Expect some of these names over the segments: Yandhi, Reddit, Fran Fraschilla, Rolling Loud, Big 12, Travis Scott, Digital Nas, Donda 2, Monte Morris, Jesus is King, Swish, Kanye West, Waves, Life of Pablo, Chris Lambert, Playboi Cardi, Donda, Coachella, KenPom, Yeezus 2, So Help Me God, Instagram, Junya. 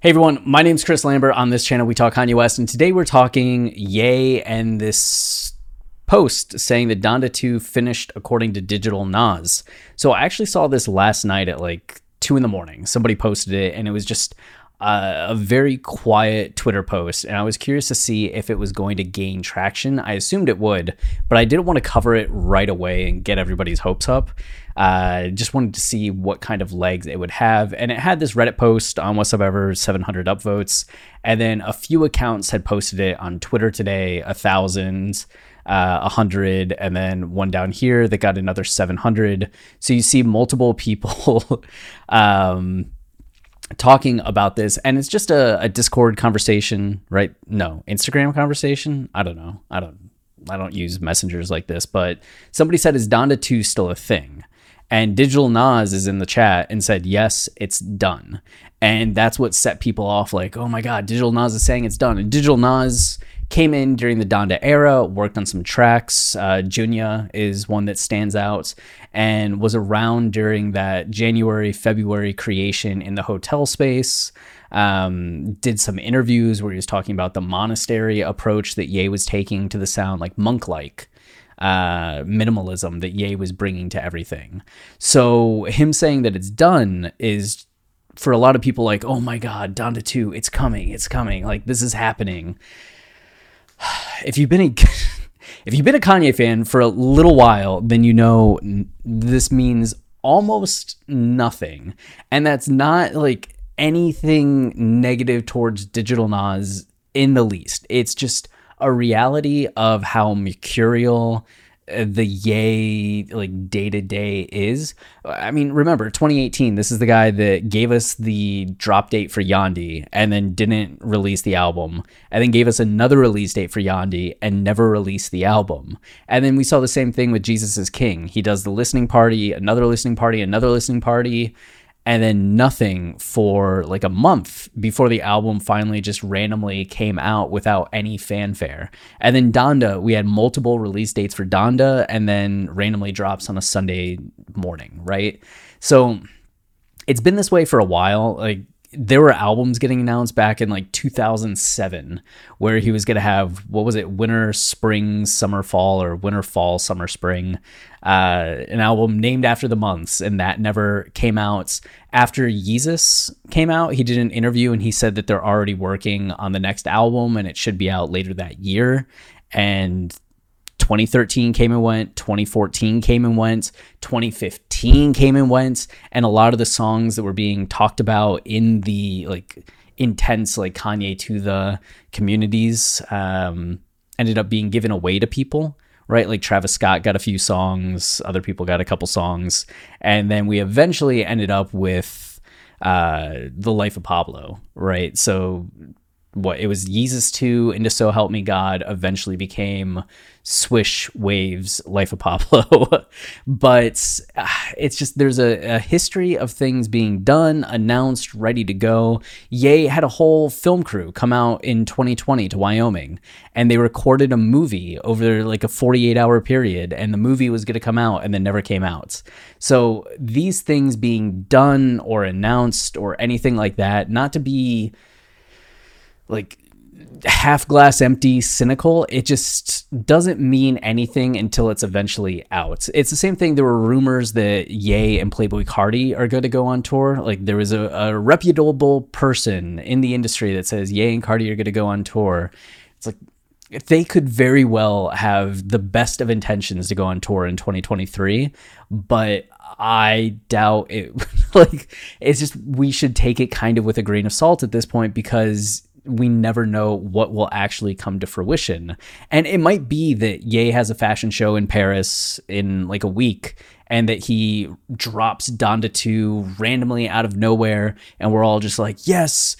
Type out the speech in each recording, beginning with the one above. Hey everyone, my name's Chris Lambert. On this channel, we talk Kanye West, and today we're talking Ye and this post saying that Donda 2 finished according to Digital Nas. So I actually saw this last night at like 2 in the morning. Somebody posted it, and it was just a very quiet Twitter post, and I was curious to see if it was going to gain traction. I assumed it would, but I didn't want to cover it right away and get everybody's hopes up. Just wanted to see what kind of legs it would have. And it had this Reddit post on What's Up Ever, 700 upvotes. And then a few accounts had posted it on Twitter today, 1,000, 100, and then one down here that got another 700. So you see multiple people talking about this, and it's just a Discord conversation, right? No, Instagram conversation? I don't know. I don't use messengers like this, but somebody said, is Donda 2 still a thing? And Digital Nas is in the chat and said, yes, it's done. And that's what set people off, like, oh my God, Digital Nas is saying it's done. And Digital Nas came in during the Donda era, worked on some tracks. Junya is one that stands out, and was around during that January, February creation in the hotel space. Did some interviews where he was talking about the monastery approach that Ye was taking to the sound, like monk-like minimalism that Ye was bringing to everything. So him saying that it's done is, for a lot of people, like, oh my God, Donda 2, it's coming, like this is happening. If you've been a Kanye fan for a little while, then you know this means almost nothing. And that's not like anything negative towards Digital Nas in the least. It's just a reality of how mercurial the Ye like day-to-day is. I mean, remember 2018, this is the guy that gave us the drop date for Yandhi and then didn't release the album, and then gave us another release date for Yandhi and never released the album. And then we saw the same thing with Jesus is King. He does the listening party, another listening party, another listening party, and then nothing for like a month before the album finally just randomly came out without any fanfare. And then Donda, we had multiple release dates for Donda, and then randomly drops on a Sunday morning, right? So it's been this way for a while. Like, there were albums getting announced back in like 2007 where he was going to have, what was it, winter, spring, summer, fall, or winter, fall, summer, spring, an album named after the months, and that never came out. After Yeezus came out, he did an interview and he said that they're already working on the next album and it should be out later that year. And 2013 came and went, 2014 came and went, 2015 came and went, and a lot of the songs that were being talked about in the like intense like Kanye to the communities ended up being given away to people, right? Like Travis Scott got a few songs, other people got a couple songs, and then we eventually ended up with the Life of Pablo, right? So what it was, Yeezus 2 into So Help Me God, eventually became Swish, Waves, Life of Pablo. But it's just, there's a history of things being done, announced, ready to go. Ye had a whole film crew come out in 2020 to Wyoming, and they recorded a movie over like a 48-hour period, and the movie was going to come out and then never came out. So these things being done or announced or anything like that, not to be like half glass empty cynical, it just doesn't mean anything until it's eventually out. It's the same thing. There were rumors that Ye and Playboi Cardi are going to go on tour. Like, there was a reputable person in the industry that says Ye and Cardi are going to go on tour. It's like, they could very well have the best of intentions to go on tour in 2023, but I doubt it. Like, it's just, we should take it kind of with a grain of salt at this point, because we never know what will actually come to fruition. And it might be that Ye has a fashion show in Paris in like a week and that he drops Donda 2 randomly out of nowhere. And we're all just like, yes,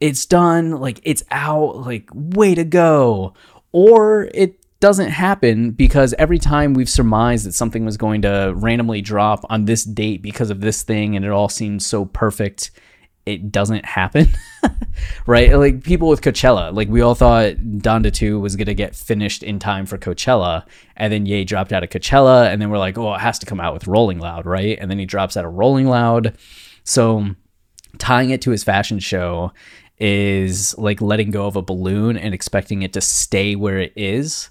it's done. Like, it's out, like, way to go. Or it doesn't happen because every time we've surmised that something was going to randomly drop on this date because of this thing and it all seems so perfect, it doesn't happen. Right? Like people with Coachella, like we all thought Donda 2 was going to get finished in time for Coachella, and then Ye dropped out of Coachella, and then we're like, oh, it has to come out with Rolling Loud, right? And then he drops out of Rolling Loud. So tying it to his fashion show is like letting go of a balloon and expecting it to stay where it is.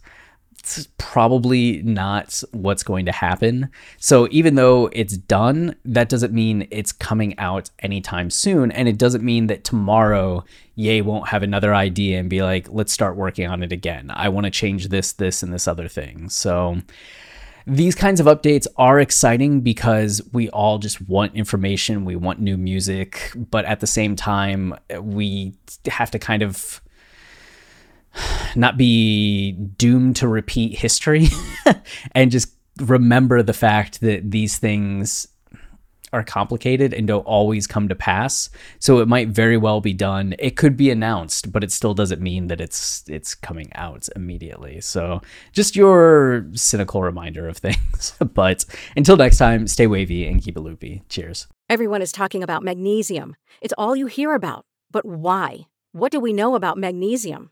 It's probably not what's going to happen. So even though it's done, that doesn't mean it's coming out anytime soon. And it doesn't mean that tomorrow Ye won't have another idea and be like, let's start working on it again. I want to change this, this, and this other thing. So these kinds of updates are exciting because we all just want information. We want new music. But at the same time, we have to kind of not be doomed to repeat history and just remember the fact that these things are complicated and don't always come to pass. So it might very well be done. It could be announced, but it still doesn't mean that it's coming out immediately. So just your cynical reminder of things. But until next time, stay wavy and keep it loopy. Cheers. Everyone is talking about magnesium. It's all you hear about. But why? What do we know about magnesium?